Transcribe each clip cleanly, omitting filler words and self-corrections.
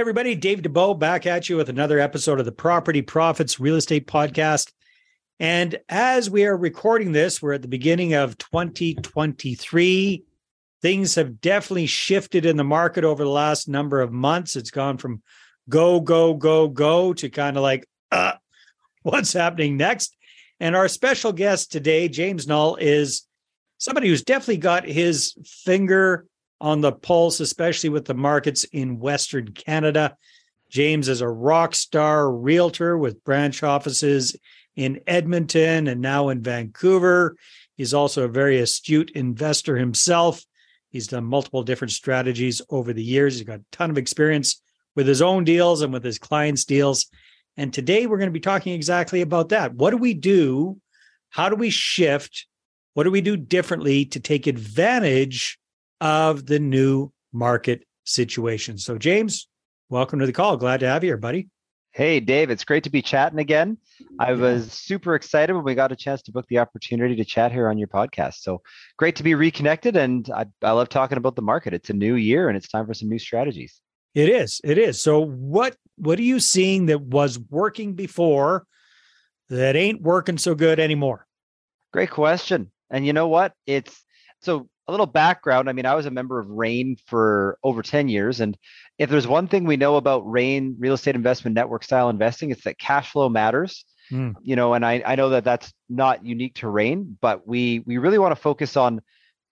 Hey everybody, Dave DeBeau back at you with another episode of the Property Profits Real Estate Podcast. And as we are recording this, we're at the beginning of 2023. Things have definitely shifted in the market over the last number of months. It's gone from go to kind of like, what's happening next? And our special guest today, James Knull, is somebody who's definitely got his finger on the pulse, especially with the markets in Western Canada. James is a rock star realtor with branch offices in Edmonton and now in Vancouver. He's also a very astute investor himself. He's done multiple different strategies over the years. He's got a ton of experience with his own deals and with his clients' deals. And today we're going to be talking exactly about that. What do we do? How do we shift? What do we do differently to take advantage of the new market situation? So James, welcome to the call. Glad to have you here, buddy. Hey, Dave, it's great to be chatting again. I was super excited when we got a chance to book the opportunity to chat here on your podcast. So great to be reconnected. And I love talking about the market. It's a new year and it's time for some new strategies. It is. It is. So what are you seeing that was working before that ain't working so good anymore? Great question. And you know what? A little background. I mean, I was a member of RAIN for over 10 years. And if there's one thing we know about RAIN, Real Estate Investment Network style investing, it's that cash flow matters, you know, and I know that that's not unique to RAIN, but we really want to focus on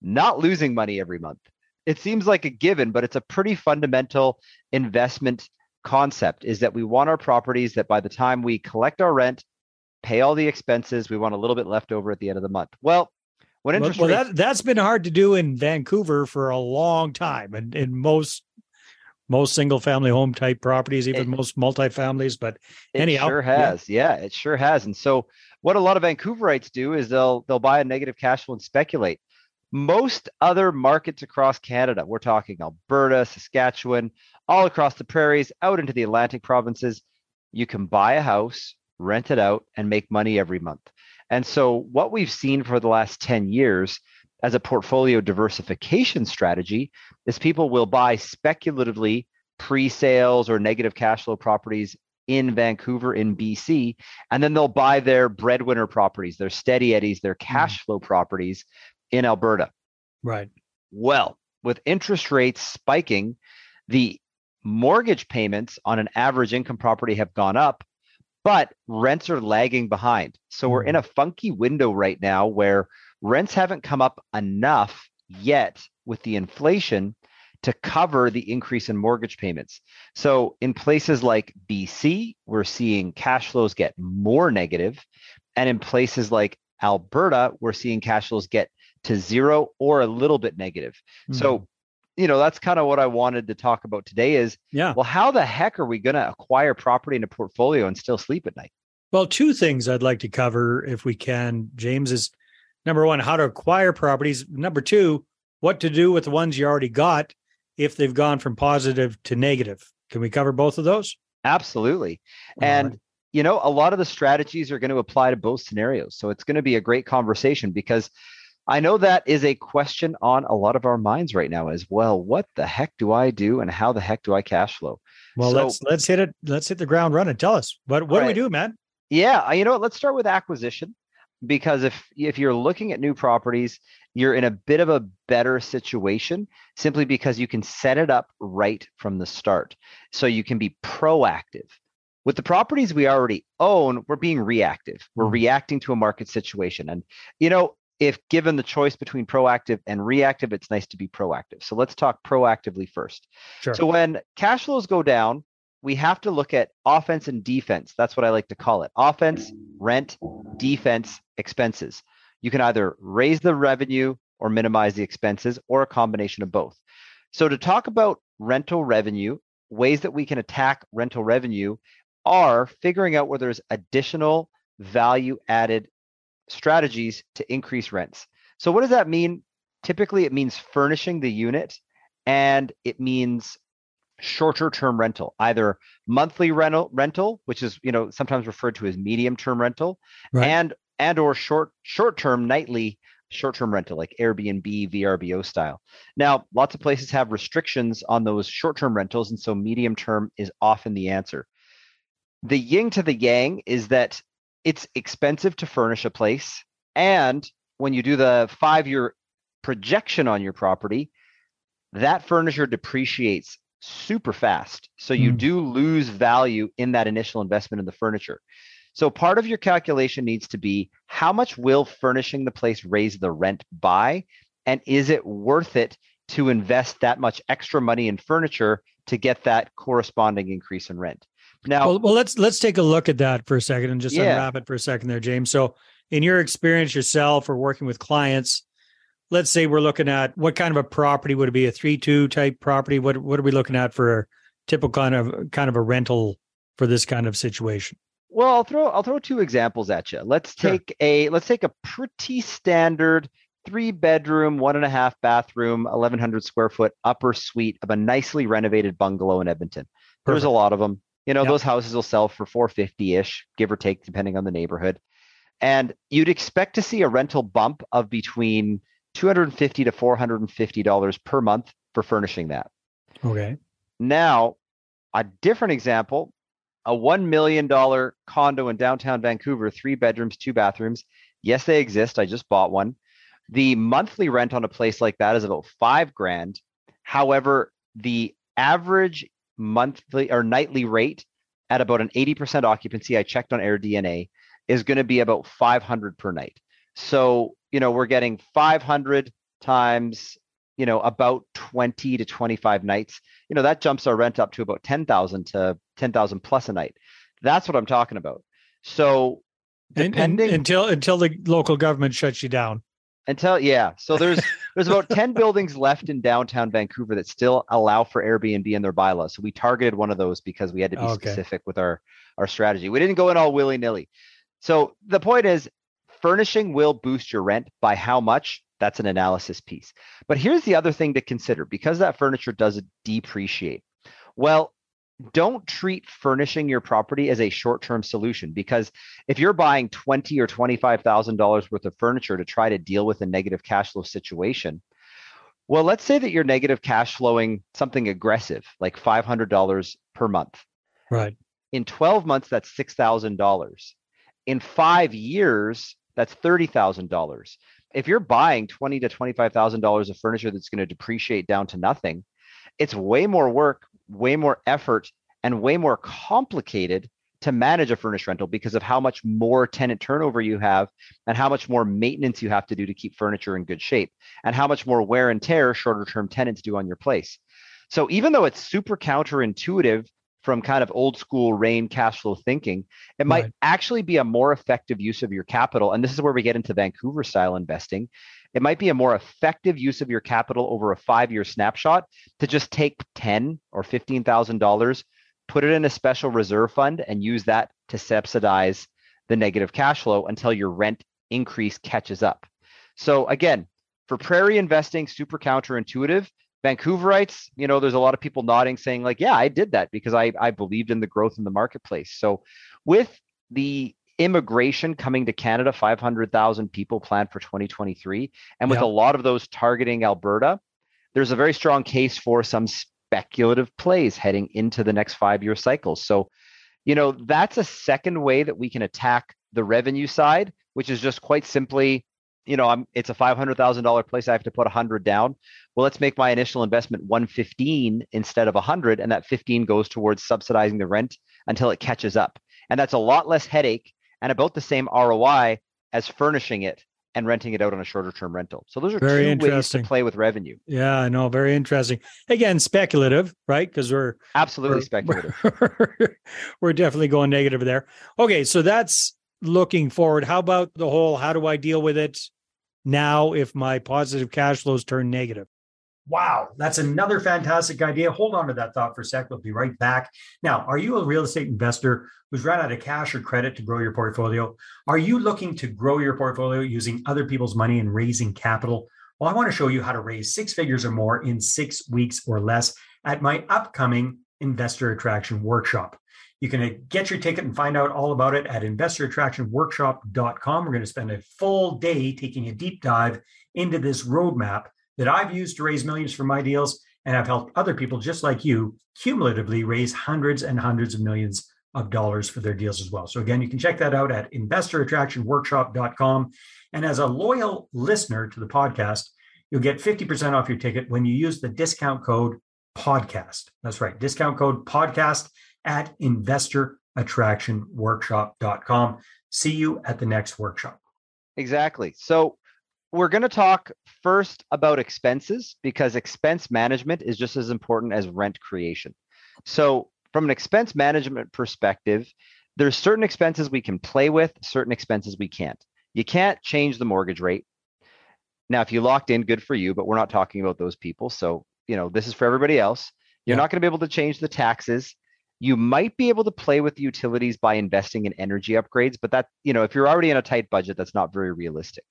not losing money every month. It seems like a given, but it's a pretty fundamental investment concept is that we want our properties that by the time we collect our rent, pay all the expenses, we want a little bit left over at the end of the month. That's been hard to do in Vancouver for a long time, and in most single-family home type properties, even most multifamilies. But anyhow, it sure has. Yeah, it sure has. And so, what a lot of Vancouverites do is they'll buy a negative cash flow and speculate. Most other markets across Canada, we're talking Alberta, Saskatchewan, all across the prairies, out into the Atlantic provinces, you can buy a house, rent it out, and make money every month. And so what we've seen for the last 10 years as a portfolio diversification strategy is people will buy speculatively pre-sales or negative cash flow properties in Vancouver, in BC, and then they'll buy their breadwinner properties, their steady eddies, their cash flow properties in Alberta. Right. Well, with interest rates spiking, the mortgage payments on an average income property have gone up, but rents are lagging behind. So we're in a funky window right now where rents haven't come up enough yet with the inflation to cover the increase in mortgage payments. So in places like BC, we're seeing cash flows get more negative. And in places like Alberta, we're seeing cash flows get to zero or a little bit negative. So, you know, that's kind of what I wanted to talk about today is, well, how the heck are we going to acquire property in a portfolio and still sleep at night? Well, two things I'd like to cover if we can, James, is number one, how to acquire properties. Number two, what to do with the ones you already got if they've gone from positive to negative. Can we cover both of those? Absolutely. And, you know, a lot of the strategies are going to apply to both scenarios. So it's going to be a great conversation because I know that is a question on a lot of our minds right now is, well, what the heck do I do and how the heck do I cash flow? Well, so, let's hit it. Let's hit the ground running. Tell us, what do we do, man? Yeah. You know what? Let's start with acquisition, because if you're looking at new properties, you're in a bit of a better situation simply because you can set it up right from the start. So you can be proactive. With the properties we already own, we're being reactive. We're reacting to a market situation. And, you know, if given the choice between proactive and reactive, it's nice to be proactive. So let's talk proactively first. Sure. So when cash flows go down, we have to look at offense and defense. That's what I like to call it. Offense, rent, defense, expenses. You can either raise the revenue or minimize the expenses or a combination of both. So to talk about rental revenue, ways that we can attack rental revenue are figuring out where there's additional value added strategies to increase rents. So what does that mean? Typically, it means furnishing the unit, and it means shorter term rental, either monthly rental, which is, you know, sometimes referred to as medium term rental, right, and or short term nightly short-term rental, like Airbnb, VRBO style. Now, lots of places have restrictions on those short-term rentals, and so medium-term is often the answer. The yin to the yang is that it's expensive to furnish a place, and when you do the 5-year projection on your property, that furniture depreciates super fast. So you do lose value in that initial investment in the furniture. So part of your calculation needs to be, how much will furnishing the place raise the rent by? And is it worth it to invest that much extra money in furniture to get that corresponding increase in rent? Now, well, let's take a look at that for a second and just unwrap it for a second there, James. So in your experience yourself or working with clients, let's say we're looking at what kind of a property would it be, a 3-2 type property? What are we looking at for a typical kind of a rental for this kind of situation? Well, I'll throw two examples at you. Let's take a pretty standard 3-bedroom, 1.5-bathroom, 1,100 square foot upper suite of a nicely renovated bungalow in Edmonton. Perfect. There's a lot of them. You know, those houses will sell for $450-ish, give or take, depending on the neighborhood. And you'd expect to see a rental bump of between $250 to $450 per month for furnishing that. Okay. Now, a different example, a $1 million condo in downtown Vancouver, 3 bedrooms, 2 bathrooms. Yes, they exist. I just bought one. The monthly rent on a place like that is about $5,000. However, the average monthly or nightly rate at about an 80% occupancy, I checked on AirDNA, is going to be about $500 per night. So, you know, we're getting 500 times, you know, about 20 to 25 nights. You know, that jumps our rent up to about 10,000 to 10,000 plus a night. That's what I'm talking about. So depending until the local government shuts you down. So there's about 10 buildings left in downtown Vancouver that still allow for Airbnb in their bylaws. So we targeted one of those because we had to be specific with our strategy. We didn't go in all willy-nilly. So the point is, furnishing will boost your rent by how much? That's an analysis piece. But here's the other thing to consider, because that furniture does depreciate. Well, don't treat furnishing your property as a short-term solution, because if you're buying $20,000 or $25,000 worth of furniture to try to deal with a negative cash flow situation, well, let's say that you're negative cash flowing something aggressive, like $500 per month. Right. In 12 months, that's $6,000. In 5 years, that's $30,000. If you're buying $20,000 to $25,000 of furniture that's going to depreciate down to nothing, it's way more work, way more effort, and way more complicated to manage a furnished rental because of how much more tenant turnover you have and how much more maintenance you have to do to keep furniture in good shape and how much more wear and tear shorter-term tenants do on your place. So even though it's super counterintuitive from kind of old school RAIN cash flow thinking, it might actually be a more effective use of your capital. And this is where we get into Vancouver style investing. It might be a more effective use of your capital over a 5-year snapshot to just take $10,000 or $15,000, put it in a special reserve fund and use that to subsidize the negative cash flow until your rent increase catches up. So again, for prairie investing, super counterintuitive. Vancouverites, you know, there's a lot of people nodding saying like, yeah, I did that because I believed in the growth in the marketplace. So with the immigration coming to Canada, 500,000 people planned for 2023. And with a lot of those targeting Alberta, there's a very strong case for some speculative plays heading into the next 5-year cycle. So, you know, that's a second way that we can attack the revenue side, which is just quite simply, you know, it's a $500,000 place. I have to put $100 down. Well, let's make my initial investment $115 instead of $100, and that $15 goes towards subsidizing the rent until it catches up. And that's a lot less headache and about the same ROI as furnishing it and renting it out on a shorter-term rental. So those are very two ways to play with revenue. Yeah, I know. Very interesting. Again, speculative, right? Because we're absolutely speculative. We're definitely going negative there. Okay, so that's looking forward. How about the whole, how do I deal with it now if my positive cash flows turn negative? Wow, that's another fantastic idea. Hold on to that thought for a sec. We'll be right back. Now, are you a real estate investor who's run out of cash or credit to grow your portfolio? Are you looking to grow your portfolio using other people's money and raising capital? Well, I want to show you how to raise 6 figures or more in 6 weeks or less at my upcoming Investor Attraction Workshop. You can get your ticket and find out all about it at InvestorAttractionWorkshop.com. We're going to spend a full day taking a deep dive into this roadmap that I've used to raise millions for my deals, and I've helped other people just like you cumulatively raise hundreds and hundreds of millions of dollars for their deals as well. So again, you can check that out at InvestorAttractionWorkshop.com. And as a loyal listener to the podcast, you'll get 50% off your ticket when you use the discount code podcast. That's right, discount code podcast at InvestorAttractionWorkshop.com. See you at the next workshop. Exactly. So we're going to talk first about expenses, because expense management is just as important as rent creation. So from an expense management perspective, there's certain expenses we can play with, certain expenses we can't. You can't change the mortgage rate. Now, if you locked in, good for you, but we're not talking about those people. So, you know, this is for everybody else. You're not going to be able to change the taxes. You might be able to play with the utilities by investing in energy upgrades, but that, you know, if you're already in a tight budget, that's not very realistic.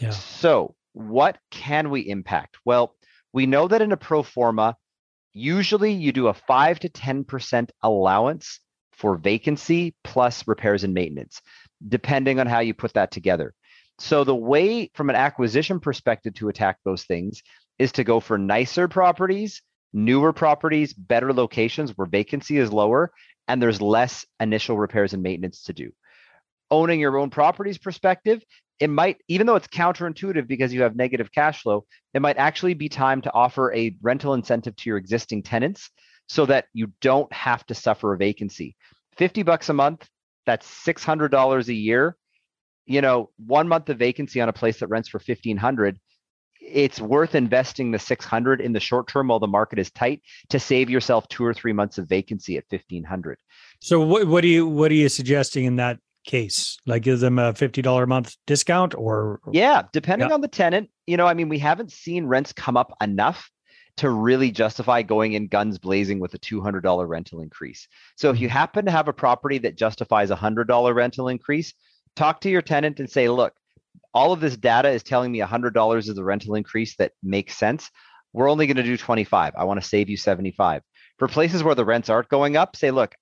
Yeah. So what can we impact? Well, we know that in a pro forma, usually you do a 5 to 10% allowance for vacancy plus repairs and maintenance, depending on how you put that together. So the way from an acquisition perspective to attack those things is to go for nicer properties, newer properties, better locations where vacancy is lower and there's less initial repairs and maintenance to do. Owning your own properties perspective, it might, even though it's counterintuitive because you have negative cash flow, it might actually be time to offer a rental incentive to your existing tenants so that you don't have to suffer a vacancy. $50 a month, that's $600 a year. You know, 1 month of vacancy on a place that rents for $1,500, it's worth investing the $600 in the short term while the market is tight to save yourself 2 or 3 months of vacancy at $1,500. So what are you suggesting in that case? Like give them a $50 a month discount or? Yeah, depending on the tenant. You know, I mean, we haven't seen rents come up enough to really justify going in guns blazing with a $200 rental increase. So if you happen to have a property that justifies a $100 rental increase, talk to your tenant and say, look, all of this data is telling me $100 is the rental increase that makes sense. We're only going to do $25. I want to save you $75. For places where the rents aren't going up, say, look,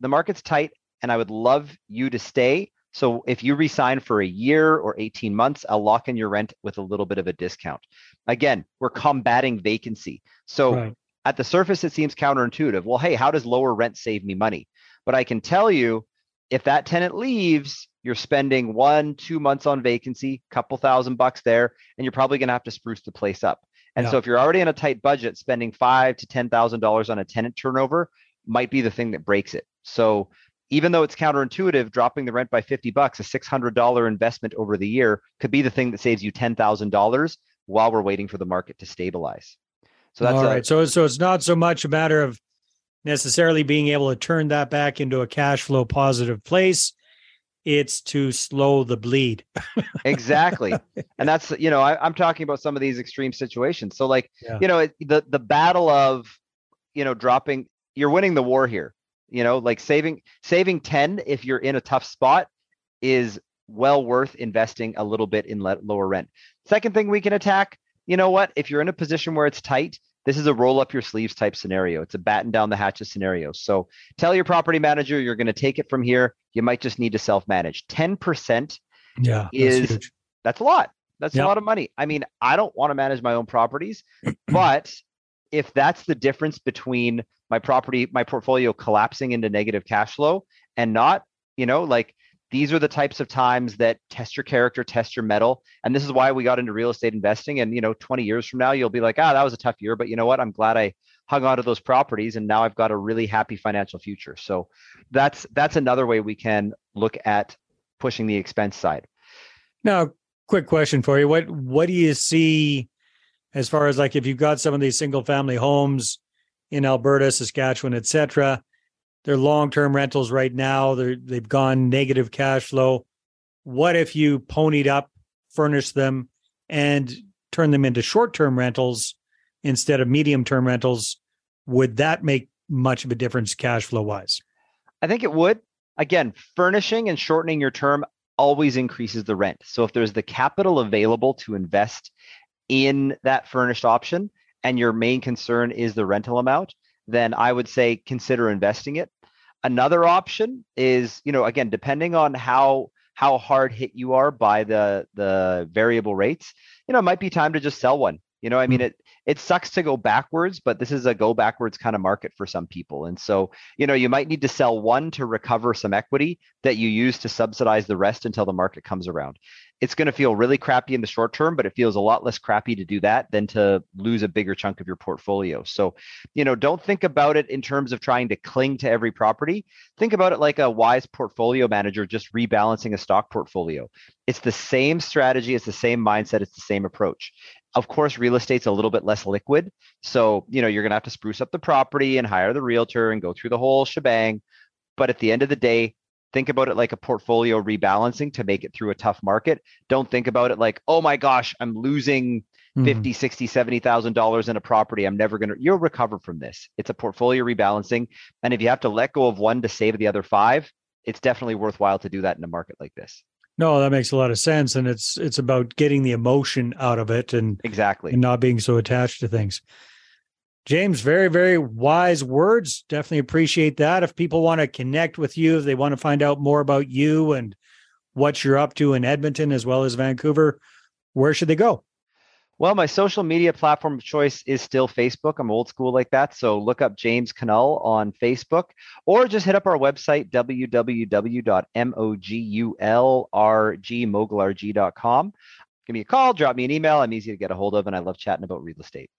the market's tight and I would love you to stay. So if you resign for a year or 18 months, I'll lock in your rent with a little bit of a discount. Again, we're combating vacancy. So at the surface, it seems counterintuitive. Well, hey, how does lower rent save me money? But I can tell you, if that tenant leaves, you're spending 1-2 months on vacancy, couple $1,000 there, and you're probably going to have to spruce the place up. And so if you're already in a tight budget, spending $5,000 to $10,000 on a tenant turnover might be the thing that breaks it. So even though it's counterintuitive, dropping the rent by $50, a $600 investment over the year could be the thing that saves you $10,000 while we're waiting for the market to stabilize. So that's all right. So it's not so much a matter of necessarily being able to turn that back into a cash flow positive place. It's to slow the bleed. Exactly. And that's, you know, I'm talking about some of these extreme situations. So like, you know, the battle of, you know, dropping, you're winning the war here, you know, like saving 10, if you're in a tough spot, is well worth investing a little bit in lower rent. Second thing we can attack, you know what, if you're in a position where it's tight, this is a roll up your sleeves type scenario. It's a batten down the hatches scenario. So tell your property manager, you're going to take it from here. You might just need to self-manage. 10% that's a lot. That's a lot of money. I mean, I don't want to manage my own properties, but if that's the difference between my portfolio collapsing into negative cash flow and not, you know, like these are the types of times that test your character, test your mettle. And this is why we got into real estate investing. And, you know, 20 years from now, you'll be like, that was a tough year, but you know what? I'm glad I hung on to those properties and now I've got a really happy financial future. So that's another way we can look at pushing the expense side. Now, quick question for you. What do you see as far as like, if you've got some of these single family homes in Alberta, Saskatchewan, et cetera, they're long-term rentals right now. They've gone negative cash flow. What if you ponied up, furnished them, and turned them into short-term rentals instead of medium-term rentals? Would that make much of a difference cash flow-wise? I think it would. Again, furnishing and shortening your term always increases the rent. So if there's the capital available to invest in that furnished option and your main concern is the rental amount, then I would say consider investing it. Another option is, again, depending on how hard hit you are by the variable rates, it might be time to just sell one. It sucks to go backwards, but this is a go backwards kind of market for some people. And so, you might need to sell one to recover some equity that you use to subsidize the rest until the market comes around. It's going to feel really crappy in the short term, but it feels a lot less crappy to do that than to lose a bigger chunk of your portfolio. So, don't think about it in terms of trying to cling to every property. Think about it like a wise portfolio manager just rebalancing a stock portfolio. It's the same strategy, it's the same mindset, it's the same approach. Of course, real estate's a little bit less liquid. So, you're going to have to spruce up the property and hire the realtor and go through the whole shebang. But at the end of the day, think about it like a portfolio rebalancing to make it through a tough market. Don't think about it like, oh my gosh, I'm losing $50,000, $60,000, $70,000 in a property. You'll recover from this. It's a portfolio rebalancing. And if you have to let go of one to save the other five, it's definitely worthwhile to do that in a market like this. No, that makes a lot of sense. And it's about getting the emotion out of it and not being so attached to things. James, very, very wise words. Definitely appreciate that. If people want to connect with you, if they want to find out more about you and what you're up to in Edmonton as well as Vancouver, where should they go? Well, my social media platform of choice is still Facebook. I'm old school like that. So look up James Knull on Facebook or just hit up our website, www.mogulrg.com. Give me a call, drop me an email. I'm easy to get a hold of, and I love chatting about real estate.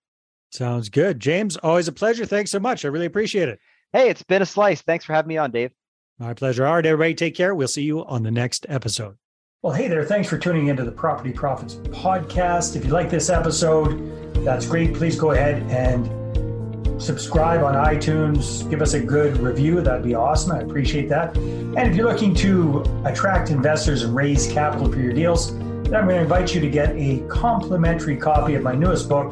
Sounds good. James, always a pleasure. Thanks so much. I really appreciate it. Hey, it's been a slice. Thanks for having me on, Dave. My pleasure. All right, everybody, take care. We'll see you on the next episode. Well, hey there. Thanks for tuning into the Property Profits Podcast. If you like this episode, that's great. Please go ahead and subscribe on iTunes. Give us a good review. That'd be awesome. I appreciate that. And if you're looking to attract investors and raise capital for your deals, then I'm going to invite you to get a complimentary copy of my newest book,